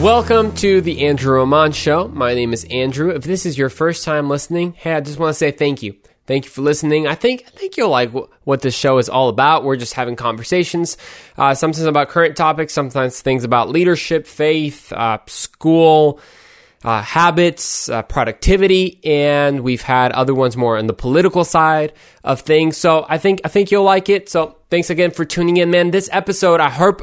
Welcome to the Andrew Romano Show. My name is Andrew. If this is your first time listening, hey, I just want to say thank you. Thank you for listening. I think you'll like what this show is all about. We're just having conversations, sometimes about current topics, sometimes things about leadership, faith, school, habits, productivity, and we've had other ones more on the political side of things. So I think you'll like it. So thanks again for tuning in, man. This episode, I hope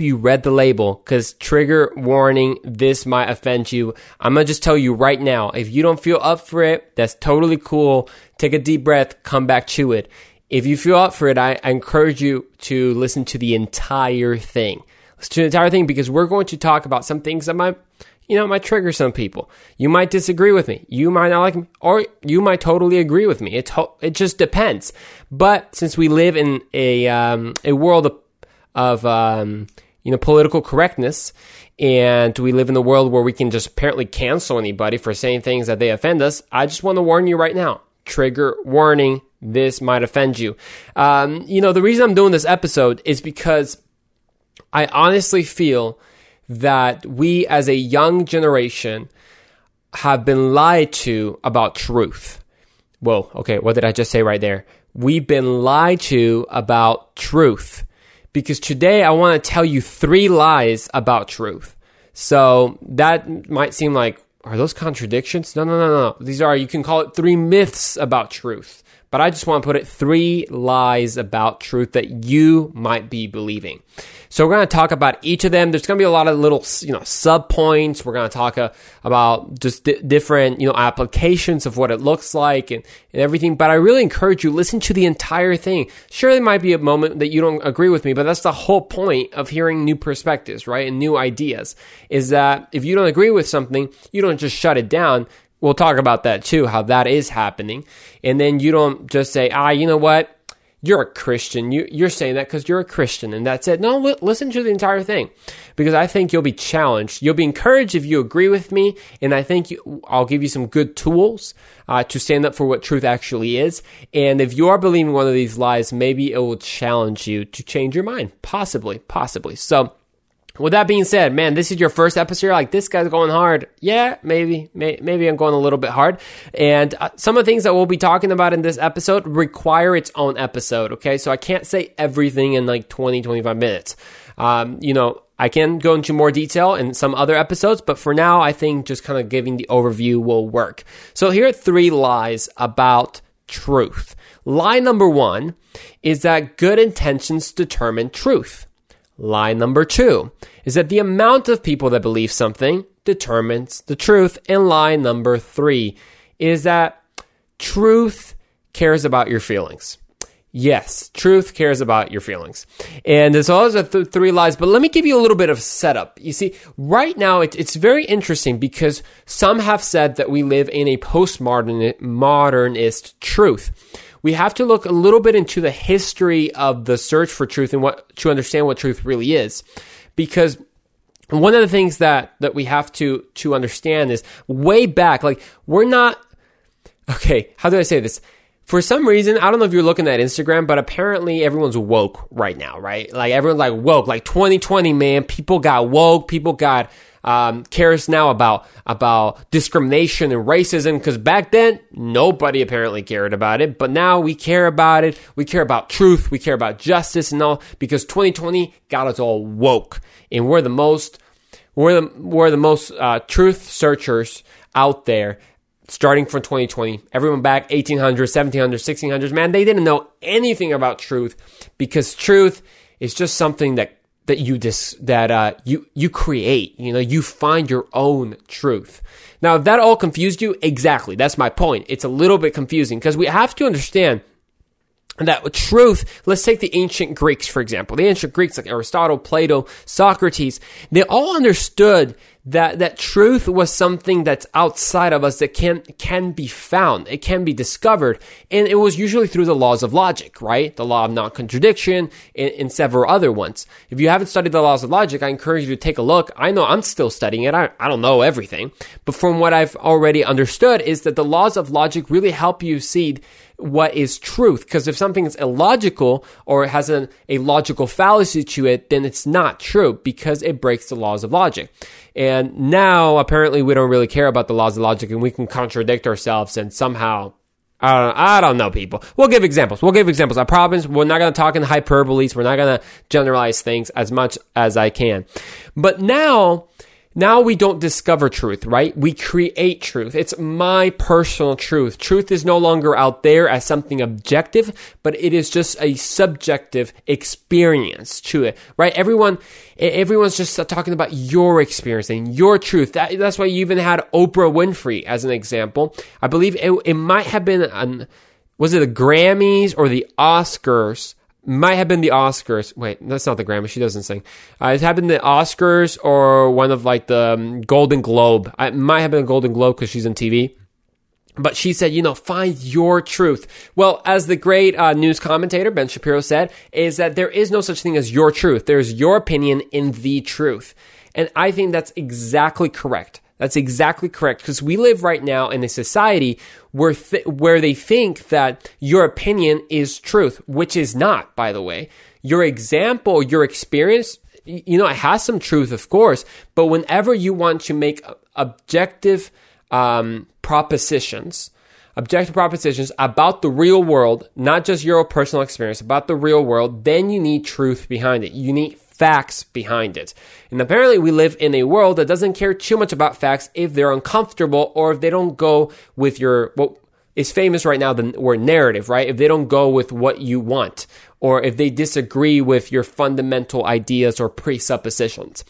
you read the label, because trigger warning, this might offend you. I'm going to just tell you right now, if you don't feel up for it, that's totally cool. Take a deep breath, come back to it. If you feel up for it, I encourage you to listen to the entire thing. Listen to the entire thing, because we're going to talk about some things that might trigger some people. You might disagree with me. You might not like me, or you might totally agree with me. It just depends. But since we live in a world of political correctness, and we live in the world where we can just apparently cancel anybody for saying things that they offend us, I just want to warn you right now. Trigger warning. This might offend you. The reason I'm doing this episode is because I honestly feel that we as a young generation have been lied to about truth. Whoa, okay, what did I just say right there? We've been lied to about truth. Because today I want to tell you 3 lies about truth. So that might seem like, are those contradictions? No. These are, you can call it 3 myths about truth. But I just want to put it 3 lies about truth that you might be believing. So we're going to talk about each of them. There's going to be a lot of little, sub points. We're going to talk about just different, applications of what it looks like and everything. But I really encourage you, listen to the entire thing. Sure, there might be a moment that you don't agree with me, but that's the whole point of hearing new perspectives, right? And new ideas, is that if you don't agree with something, you don't just shut it down. We'll talk about that too, how that is happening. And then you don't just say, you know what? You're a Christian. You're saying that because you're a Christian and that's it. No, listen to the entire thing, because I think you'll be challenged. You'll be encouraged if you agree with me. And I think I'll give you some good tools to stand up for what truth actually is. And if you are believing one of these lies, maybe it will challenge you to change your mind. Possibly. So, with that being said, man, this is your first episode. You're like, this guy's going hard. Yeah, maybe I'm going a little bit hard. And some of the things that we'll be talking about in this episode require its own episode, okay? So I can't say everything in like 20, 25 minutes. I can go into more detail in some other episodes, but for now, I think just kind of giving the overview will work. So here are 3 lies about truth. Lie number 1 is that good intentions determine truth. Lie number 2 is that the amount of people that believe something determines the truth. And lie number 3 is that truth cares about your feelings. Yes, truth cares about your feelings. And so those are 3 lies, but let me give you a little bit of setup. You see, right now it's very interesting, because some have said that we live in a postmodernist truth. We have to look a little bit into the history of the search for truth and what to understand what truth really is, because one of the things that we have to understand is way back, like we're not, okay, how do I say this? For some reason, I don't know if you're looking at Instagram, but apparently everyone's woke right now, right? Like everyone's like woke, like 2020, man. People got woke. People got cares now about discrimination and racism, because back then nobody apparently cared about it, but now we care about it. We care about truth. We care about justice and all, because 2020 got us all woke, and we're the most truth searchers out there. Starting from 2020, everyone back 1800s, 1700s, 1600s, man, they didn't know anything about truth, because truth is just something that you create. You find your own truth. Now, if that all confused you, exactly, that's my point. It's a little bit confusing, because we have to understand that truth. Let's take the ancient Greeks, for example. The ancient Greeks, like Aristotle, Plato, Socrates, they all understood that truth was something that's outside of us, that can be found, it can be discovered, and it was usually through the laws of logic, right? The law of non-contradiction and several other ones. If you haven't studied the laws of logic, I encourage you to take a look. I know I'm still studying it. I don't know everything, but from what I've already understood is that the laws of logic really help you see what is truth. Because if something is illogical or has a logical fallacy to it, then it's not true because it breaks the laws of logic. And now apparently we don't really care about the laws of logic and we can contradict ourselves and somehow... I don't know, people. We'll give examples. I promise we're not going to talk in hyperboles. We're not going to generalize things as much as I can. But now we don't discover truth, right? We create truth. It's my personal truth. Truth is no longer out there as something objective, but it is just a subjective experience to it, right? Everyone's just talking about your experience and your truth. That's why you even had Oprah Winfrey as an example. I believe it might have been, was it the Grammys or the Oscars? Might have been the Oscars. Wait, that's not the Grammy. She doesn't sing. It had been the Oscars or one of like the Golden Globe. It might have been a Golden Globe because she's on TV. But she said, you know, find your truth. Well, as the great news commentator Ben Shapiro said, is that there is no such thing as your truth. There's your opinion in the truth. And I think that's exactly correct. Because we live right now in a society where they think that your opinion is truth, which is not, by the way. Your example, your experience, you know, it has some truth, of course, but whenever you want to make objective propositions, about the real world, not just your own personal experience, about the real world, then you need truth behind it. You need facts behind it. And apparently we live in a world that doesn't care too much about facts if they're uncomfortable or if they don't go with your, what is famous right now, the word narrative, right? If they don't go with what you want or if they disagree with your fundamental ideas or presuppositions.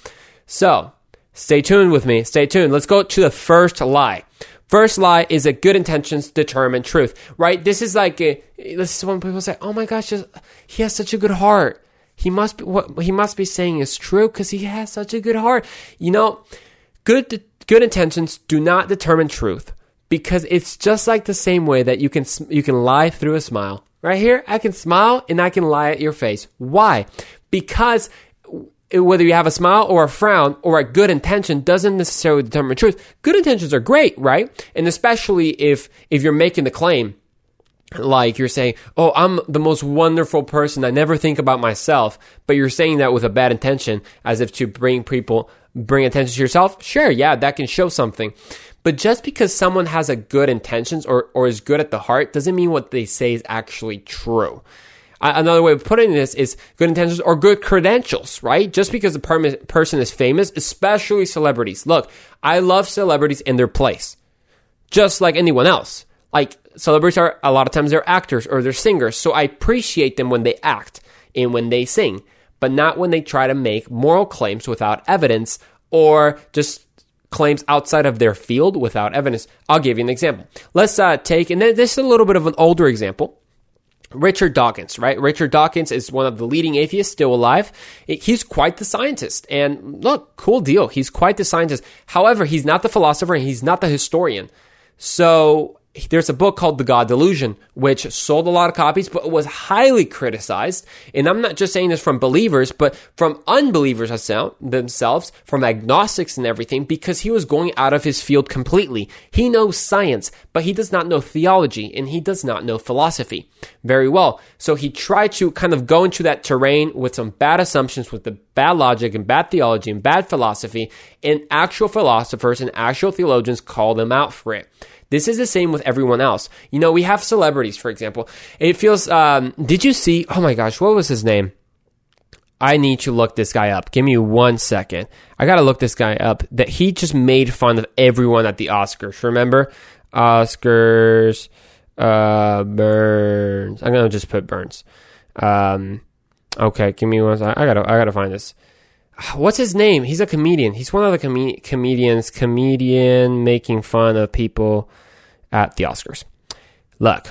So stay tuned with me. Stay tuned. Let's go to the first lie. First lie is that good intentions determine truth, right? This is when people say, oh my gosh, he has such a good heart. What he must be saying is true because he has such a good heart. You know, good intentions do not determine truth because it's just like the same way that you can lie through a smile. Right here, I can smile and I can lie at your face. Why? Because whether you have a smile or a frown or a good intention doesn't necessarily determine truth. Good intentions are great, right? And especially if you're making the claim. Like you're saying, oh, I'm the most wonderful person. I never think about myself. But you're saying that with a bad intention as if to bring attention to yourself. Sure, yeah, that can show something. But just because someone has a good intentions or is good at the heart doesn't mean what they say is actually true. Another way of putting this is good intentions or good credentials, right? Just because the person is famous, especially celebrities. Look, I love celebrities in their place, just like anyone else. Like celebrities are, a lot of times they're actors or they're singers. So I appreciate them when they act and when they sing, but not when they try to make moral claims without evidence or just claims outside of their field without evidence. I'll give you an example. Let's take, and this is a little bit of an older example, Richard Dawkins, right? Richard Dawkins is one of the leading atheists still alive. He's quite the scientist. And look, cool deal. He's quite the scientist. However, he's not the philosopher and he's not the historian. So... there's a book called The God Delusion, which sold a lot of copies, but was highly criticized. And I'm not just saying this from believers, but from unbelievers themselves, from agnostics and everything, because he was going out of his field completely. He knows science, but he does not know theology, and he does not know philosophy very well. So he tried to kind of go into that terrain with some bad assumptions, with the bad logic and bad theology and bad philosophy, and actual philosophers and actual theologians call them out for it. This is the same with everyone else. You know, we have celebrities, for example. It feels, did you see, oh my gosh, what was his name? I need to look this guy up. Give me 1 second. I gotta look this guy up. That he just made fun of everyone at the Oscars, remember? Oscars, Burns. I'm gonna just put Burns. Okay, give me 1 second. I gotta find this. What's his name? He's a comedian. He's one of the comedians. Comedian making fun of people at the Oscars. Look,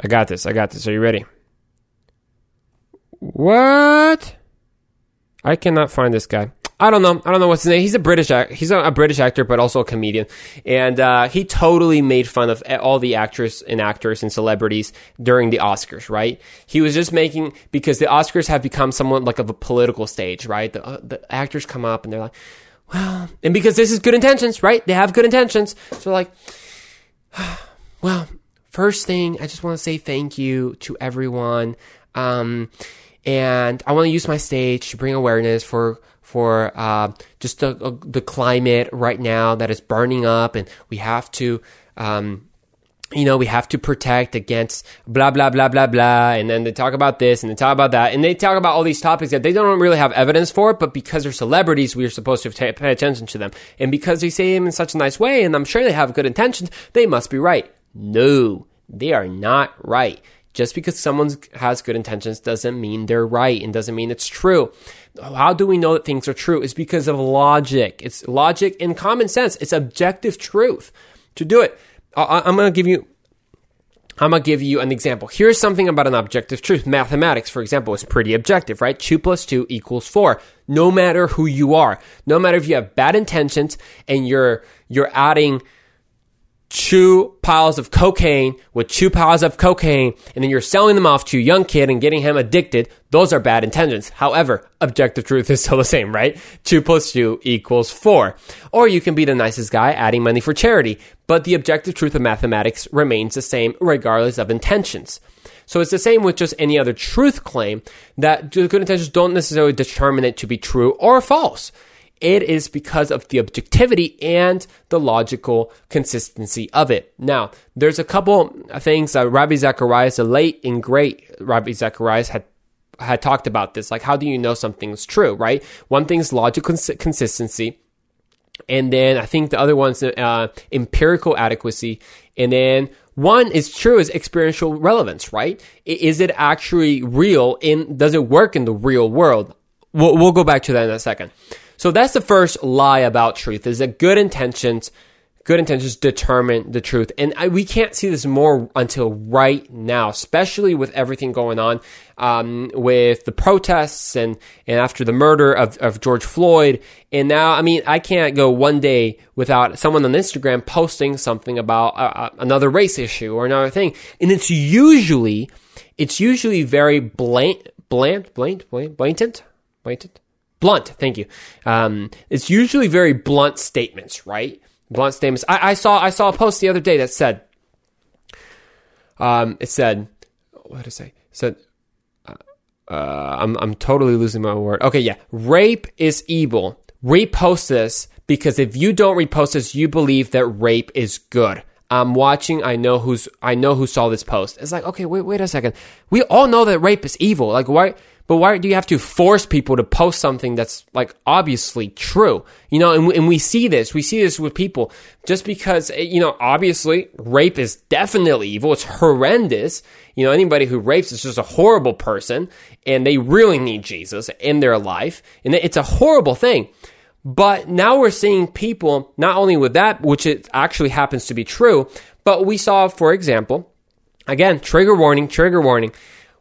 I got this. Are you ready? What? I cannot find this guy. I don't know what's his name. He's a British actor. He's a British actor, but also a comedian. And he totally made fun of all the actresses and actors and celebrities during the Oscars, right? He was just making, because the Oscars have become somewhat like of a political stage, right? The actors come up and they're like, well, and because this is good intentions, right? They have good intentions. So like, well, First thing, I just want to say thank you to everyone. And I want to use my stage to bring awareness for just the climate right now that is burning up, and we have to, we have to protect against blah, blah, blah, blah, blah. And then they talk about this and they talk about that. And they talk about all these topics that they don't really have evidence for, but because they're celebrities, we are supposed to pay attention to them. And because they say them in such a nice way, and I'm sure they have good intentions, they must be right. No, they are not right. Just because someone has good intentions doesn't mean they're right and doesn't mean it's true. How do we know that things are true? It's because of logic. It's logic and common sense. It's objective truth to do it. I'm going to give you an example. Here's something about an objective truth. Mathematics, for example, is pretty objective, right? 2 + 2 = 4. No matter who you are, no matter if you have bad intentions and you're adding 2 pounds of cocaine with 2 pounds of cocaine, and then you're selling them off to a young kid and getting him addicted, those are bad intentions. However, objective truth is still the same, right? 2 + 2 = 4. Or you can be the nicest guy adding money for charity, but the objective truth of mathematics remains the same regardless of intentions. So it's the same with just any other truth claim, that good intentions don't necessarily determine it to be true or false. It is because of the objectivity and the logical consistency of it. Now, there's a couple things that Ravi Zacharias, the late and great Ravi Zacharias, had talked about this. Like, how do you know something's true, right? One thing's logical consistency. And then I think the other one's empirical adequacy. And then one is true is experiential relevance, right? Is it actually real? Does it work in the real world? We'll go back to that in a second. So that's the first lie about truth, is that good intentions determine the truth. And we can't see this more until right now, especially with everything going on with the protests and after the murder of George Floyd. And now, I mean, I can't go one day without someone on Instagram posting something about another race issue or another thing. And it's usually very blunt, thank you. It's usually very blunt statements, right? Blunt statements. I saw a post the other day that said, I'm totally losing my word. Okay, yeah. Rape is evil. Repost this, because if you don't repost this, you believe that rape is good. I'm watching. I know who saw this post. It's like, okay, wait a second. We all know that rape is evil. Like, why? But why do you have to force people to post something that's, like, obviously true? You know, and we see this. We see this with people. Just because, you know, obviously, rape is definitely evil. It's horrendous. You know, anybody who rapes is just a horrible person, and they really need Jesus in their life. And it's a horrible thing. But now we're seeing people, not only with that, which it actually happens to be true, but we saw, for example, again, trigger warning,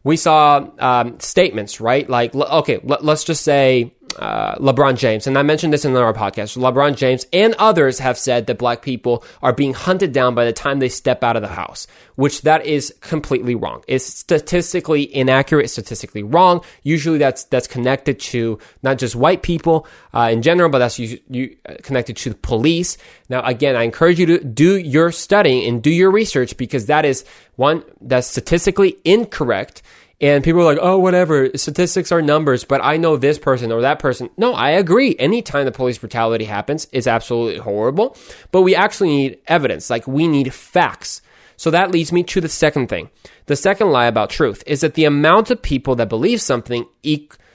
we saw statements, right? Like, okay, let's just say LeBron James, and I mentioned this in our podcast, LeBron James and others have said that black people are being hunted down by the time they step out of the house, which that is completely wrong. It's statistically inaccurate, statistically wrong. Usually that's connected to not just white people in general, but that's you connected to the police. Now, again, I encourage you to do your studying and do your research, because that is one that's statistically incorrect. And people are like, oh, whatever, statistics are numbers, but I know this person or that person. No, I agree. Anytime the police brutality happens, it's absolutely horrible. But we actually need evidence. Like, we need facts. So that leads me to the second thing. The second lie about truth is that the amount of people that believe something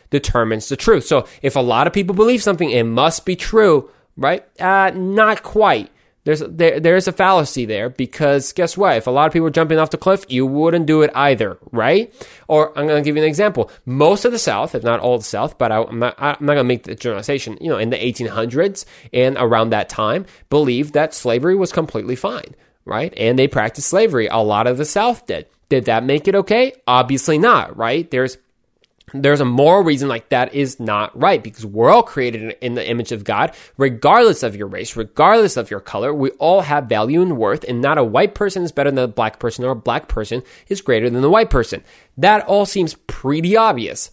determines the truth. So if a lot of people believe something, it must be true, right? Not quite. There's a fallacy there, because guess what? If a lot of people are jumping off the cliff, you wouldn't do it either, right? Or I'm going to give you an example. Most of the South, if not all the South, but I'm not going to make the generalization, you know, in the 1800s and around that time, believed that slavery was completely fine, right? And they practiced slavery. A lot of the South did. Did that make it okay? Obviously not, right? There's a moral reason, like, that is not right, because we're all created in the image of God, regardless of your race, regardless of your color. We all have value and worth, and not a white person is better than a black person, or a black person is greater than a white person. That all seems pretty obvious.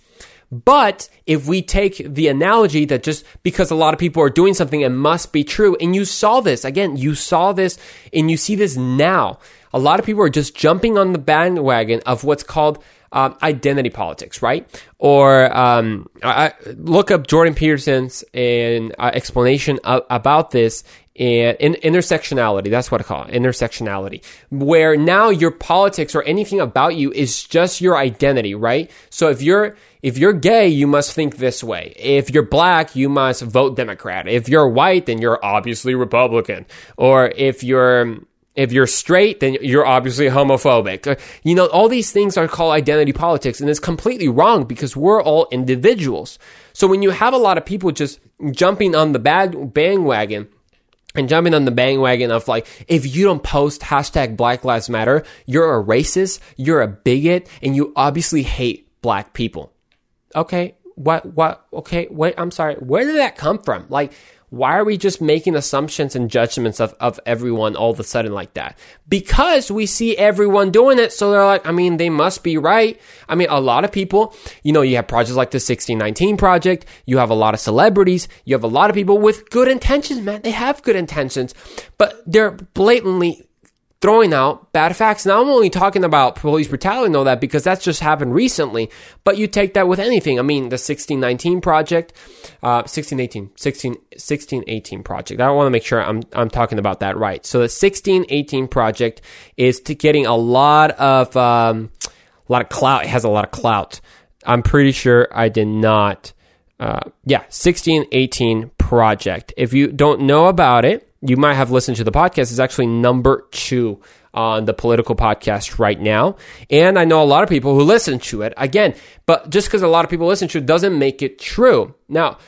But if we take the analogy that just because a lot of people are doing something, it must be true. And you saw this. Again, you saw this and you see this now. A lot of people are just jumping on the bandwagon of what's called identity politics, right? Or I look up Jordan Peterson's explanation about this. And intersectionality, that's what I call it, intersectionality, where now your politics or anything about you is just your identity, right? So if you're gay, you must think this way. If you're black, you must vote Democrat. If you're white, then you're obviously Republican. Or if you're straight, then you're obviously homophobic. You know, all these things are called identity politics, and it's completely wrong because we're all individuals. So when you have a lot of people just jumping on the bandwagon, and jumping on the bandwagon of like, if you don't post hashtag Black Lives Matter, you're a racist, you're a bigot, and you obviously hate black people. Okay, wait, I'm sorry. Where did that come from? Like, why are we just making assumptions and judgments of everyone all of a sudden like that? Because we see everyone doing it, so they're like, I mean, they must be right. I mean, a lot of people, you know, you have projects like the 1619 Project, you have a lot of celebrities, you have a lot of people with good intentions, man. They have good intentions, but they're blatantly throwing out bad facts. Now, I'm only talking about police brutality and all that because that's just happened recently, but you take that with anything. I mean, the 1619 Project, 1618 Project. I want to make sure I'm talking about that right. So the 1618 Project is getting a lot of clout. It has a lot of clout. I'm pretty sure I did not. 1618 Project. If you don't know about it, you might have listened to the podcast. It's actually number 2 on the political podcast right now. And I know a lot of people who listen to it again, but just because a lot of people listen to it doesn't make it true. Now,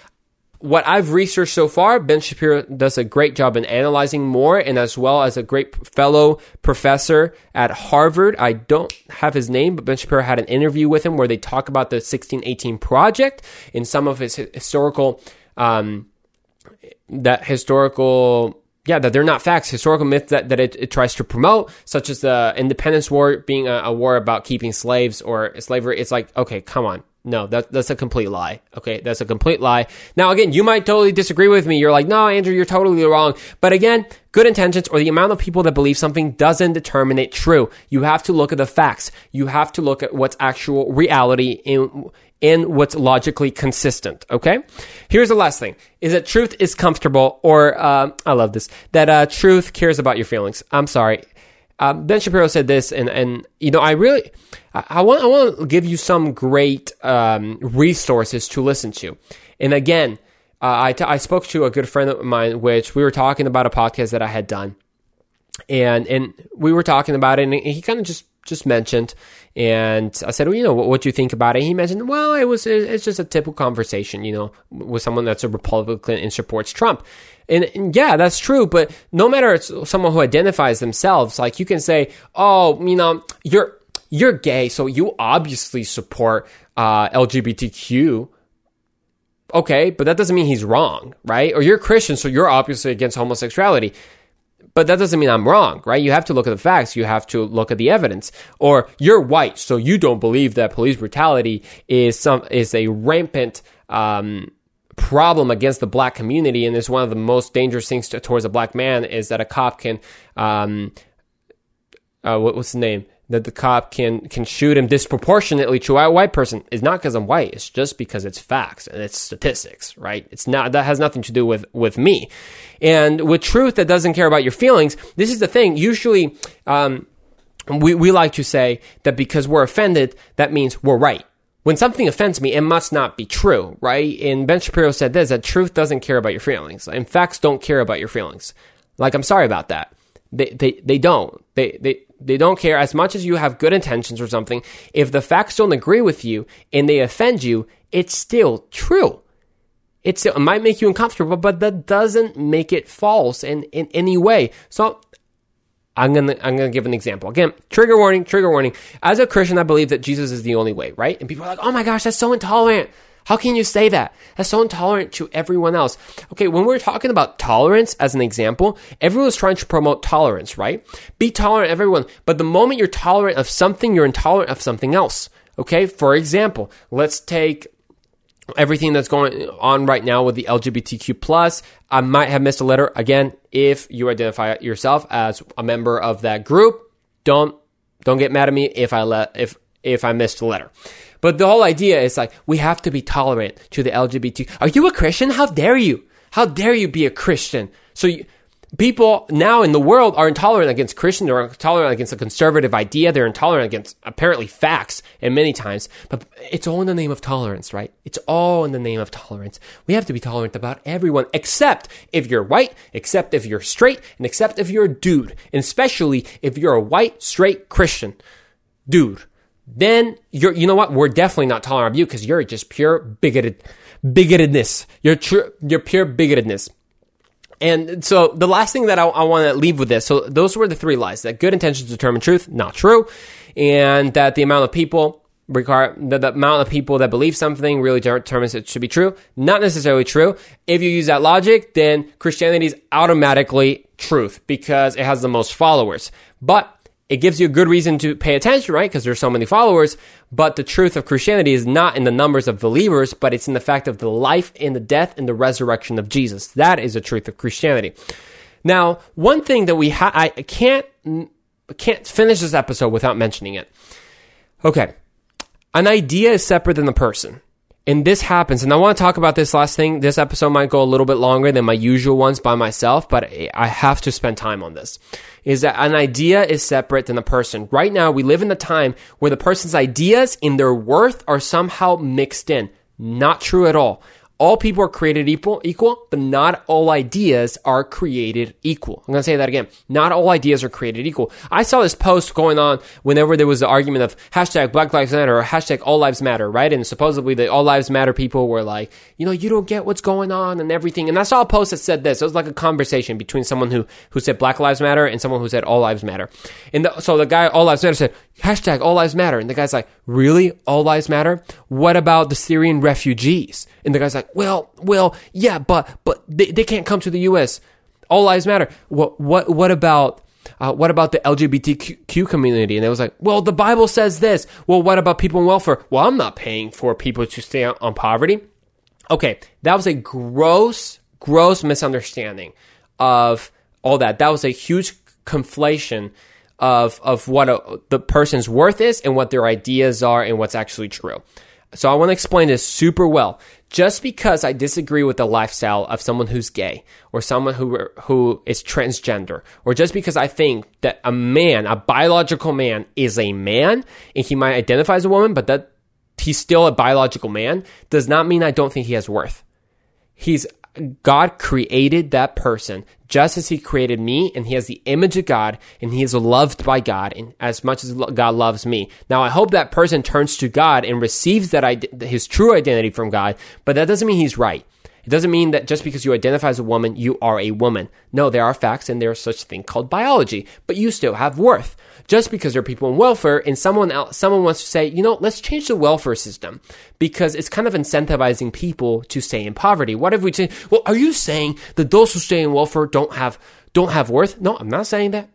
what I've researched so far, Ben Shapiro does a great job in analyzing more, and as well as a great fellow professor at Harvard. I don't have his name, but Ben Shapiro had an interview with him where they talk about the 1618 Project and some of his that they're not facts, historical myths that it tries to promote, such as the independence war being a war about keeping slaves or slavery. It's like, okay, come on. No, that's a complete lie. Okay, that's a complete lie. Now, again, you might totally disagree with me. You're like, no, Andrew, you're totally wrong. But again, good intentions or the amount of people that believe something doesn't determine it true. You have to look at the facts. You have to look at what's actual reality in what's logically consistent, okay? Here's the last thing, is that truth is comfortable, or I love this, that truth cares about your feelings. I'm sorry. Ben Shapiro said this, and you know, I want to give you some great resources to listen to. And again, I spoke to a good friend of mine, which we were talking about a podcast that I had done, and we were talking about it, and he kind of just mentioned, and I said, well, you know, what do you think about it? He mentioned, well, it's just a typical conversation, you know, with someone that's a Republican and supports Trump. And yeah, that's true. But no matter it's someone who identifies themselves, like you can say, oh, you know, you're gay, so you obviously support LGBTQ. Okay, but that doesn't mean he's wrong, right? Or you're Christian, so you're obviously against homosexuality. But that doesn't mean I'm wrong, right? You have to look at the facts. You have to look at the evidence. Or you're white, so you don't believe that police brutality is a rampant problem against the black community, and is one of the most dangerous things towards a black man is that a cop can, that the cop can shoot him disproportionately to a white person. It's not because I'm white. It's just because it's facts and it's statistics, right? It's not, that has nothing to do with me. And with truth that doesn't care about your feelings, this is the thing. Usually, we like to say that because we're offended, that means we're right. When something offends me, it must not be true, right? And Ben Shapiro said this, that truth doesn't care about your feelings. And facts don't care about your feelings. Like, I'm sorry about that. They don't. They don't care as much as you have good intentions or something. If the facts don't agree with you and they offend you, it's still true. It might make you uncomfortable, but that doesn't make it false in any way. So I'm gonna give an example. Again, trigger warning. As a Christian, I believe that Jesus is the only way, right? And people are like, oh my gosh, that's so intolerant. How can you say that? That's so intolerant to everyone else. Okay, when we're talking about tolerance as an example, everyone's trying to promote tolerance, right? Be tolerant, everyone. But the moment you're tolerant of something, you're intolerant of something else, okay? For example, let's take everything that's going on right now with the LGBTQ+. I might have missed a letter. Again, if you identify yourself as a member of that group, don't get mad at me if I missed a letter. But the whole idea is like, we have to be tolerant to the LGBT. Are you a Christian? How dare you? How dare you be a Christian? So people now in the world are intolerant against Christians. They're intolerant against a conservative idea. They're intolerant against apparently facts and many times. But it's all in the name of tolerance, right? It's all in the name of tolerance. We have to be tolerant about everyone, except if you're white, except if you're straight, and except if you're a dude, and especially if you're a white, straight Christian dude. Then you know what? We're definitely not tolerant of you because you're just pure bigotedness. You're pure bigotedness. And so the last thing that I want to leave with this, so those were the three lies: that good intentions determine truth, not true, and that the amount of people that believe something really determines it should be true, not necessarily true. If you use that logic, then Christianity is automatically truth because it has the most followers. But it gives you a good reason to pay attention, right? Because there's so many followers. But the truth of Christianity is not in the numbers of believers, but it's in the fact of the life and the death and the resurrection of Jesus. That is the truth of Christianity. Now, one thing that I can't finish this episode without mentioning it. Okay. An idea is separate than the person. And this happens. And I want to talk about this last thing. This episode might go a little bit longer than my usual ones by myself, but I have to spend time on this. Is that an idea is separate than a person. Right now, we live in a time where the person's ideas and their worth are somehow mixed in. Not true at all. All people are created equal, but not all ideas are created equal. I'm going to say that again. Not all ideas are created equal. I saw this post going on whenever there was the argument of hashtag Black Lives Matter or hashtag All Lives Matter, right? And supposedly the All Lives Matter people were like, you know, you don't get what's going on and everything. And I saw a post that said this. It was like a conversation between someone who said Black Lives Matter and someone who said All Lives Matter. And so the guy All Lives Matter said, hashtag All Lives Matter. And the guy's like, really? All lives matter? What about the Syrian refugees? And the guy's like, well, yeah, but they can't come to the U.S. All lives matter. What about the LGBTQ community? And it was like, well, the Bible says this. Well, what about people in welfare? Well, I'm not paying for people to stay on poverty. Okay, that was a gross misunderstanding of all that. That was a huge conflation of what the person's worth is and what their ideas are and what's actually true. So I want to explain this super well. Just because I disagree with the lifestyle of someone who's gay or someone who is transgender, or just because I think that a man, a biological man, is a man and he might identify as a woman, but that he's still a biological man, does not mean I don't think he has worth. God created that person just as he created me, and he has the image of God, and he is loved by God and as much as God loves me. Now, I hope that person turns to God and receives that his true identity from God, but that doesn't mean he's right. It doesn't mean that just because you identify as a woman, you are a woman. No, there are facts, and there is such a thing called biology, but you still have worth. Just because there are people in welfare and someone wants to say, you know, let's change the welfare system because it's kind of incentivizing people to stay in poverty. What if we say, well, are you saying that those who stay in welfare don't have worth? No, I'm not saying that.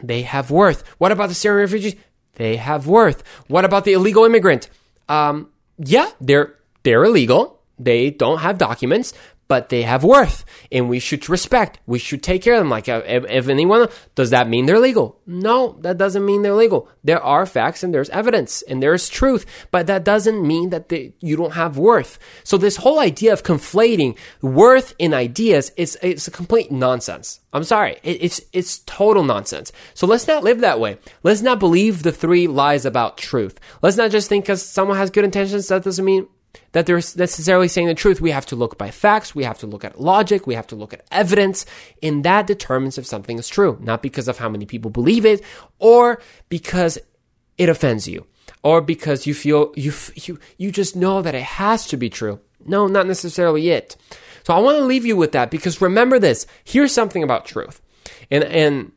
They have worth. What about the Syrian refugees? They have worth. What about the illegal immigrant? Yeah, they're illegal. They don't have documents, but they have worth, and we should respect. We should take care of them. Like, if anyone, does that mean they're legal? No, that doesn't mean they're legal. There are facts, and there's evidence, and there's truth, but that doesn't mean that you don't have worth. So this whole idea of conflating worth in ideas it's a complete nonsense. I'm sorry. It's total nonsense. So let's not live that way. Let's not believe the three lies about truth. Let's not just think because someone has good intentions, that doesn't mean that they're necessarily saying the truth. We have to look by facts. We have to look at logic. We have to look at evidence. And that determines if something is true, not because of how many people believe it or because it offends you or because you feel you just know that it has to be true. No, not necessarily it. So I want to leave you with that because remember this. Here's something about truth. And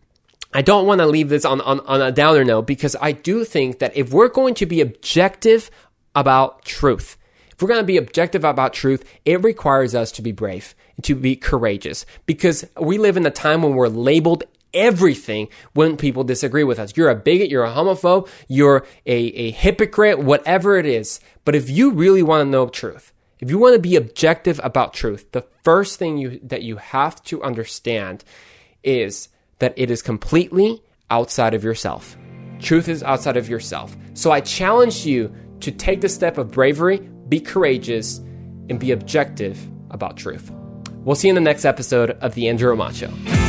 I don't want to leave this on a downer note because I do think that if we're going to be objective about truth, if we're going to be objective about truth, it requires us to be brave and to be courageous because we live in a time when we're labeled everything when people disagree with us. You're a bigot, you're a homophobe, you're a hypocrite, whatever it is. But if you really want to know truth, If you want to be objective about truth, the first thing that you have to understand is that it is completely outside of yourself. Truth is outside of yourself. So I challenge you to take the step of bravery, be courageous, and be objective about truth. We'll see you in the next episode of The Andrew Romano Show.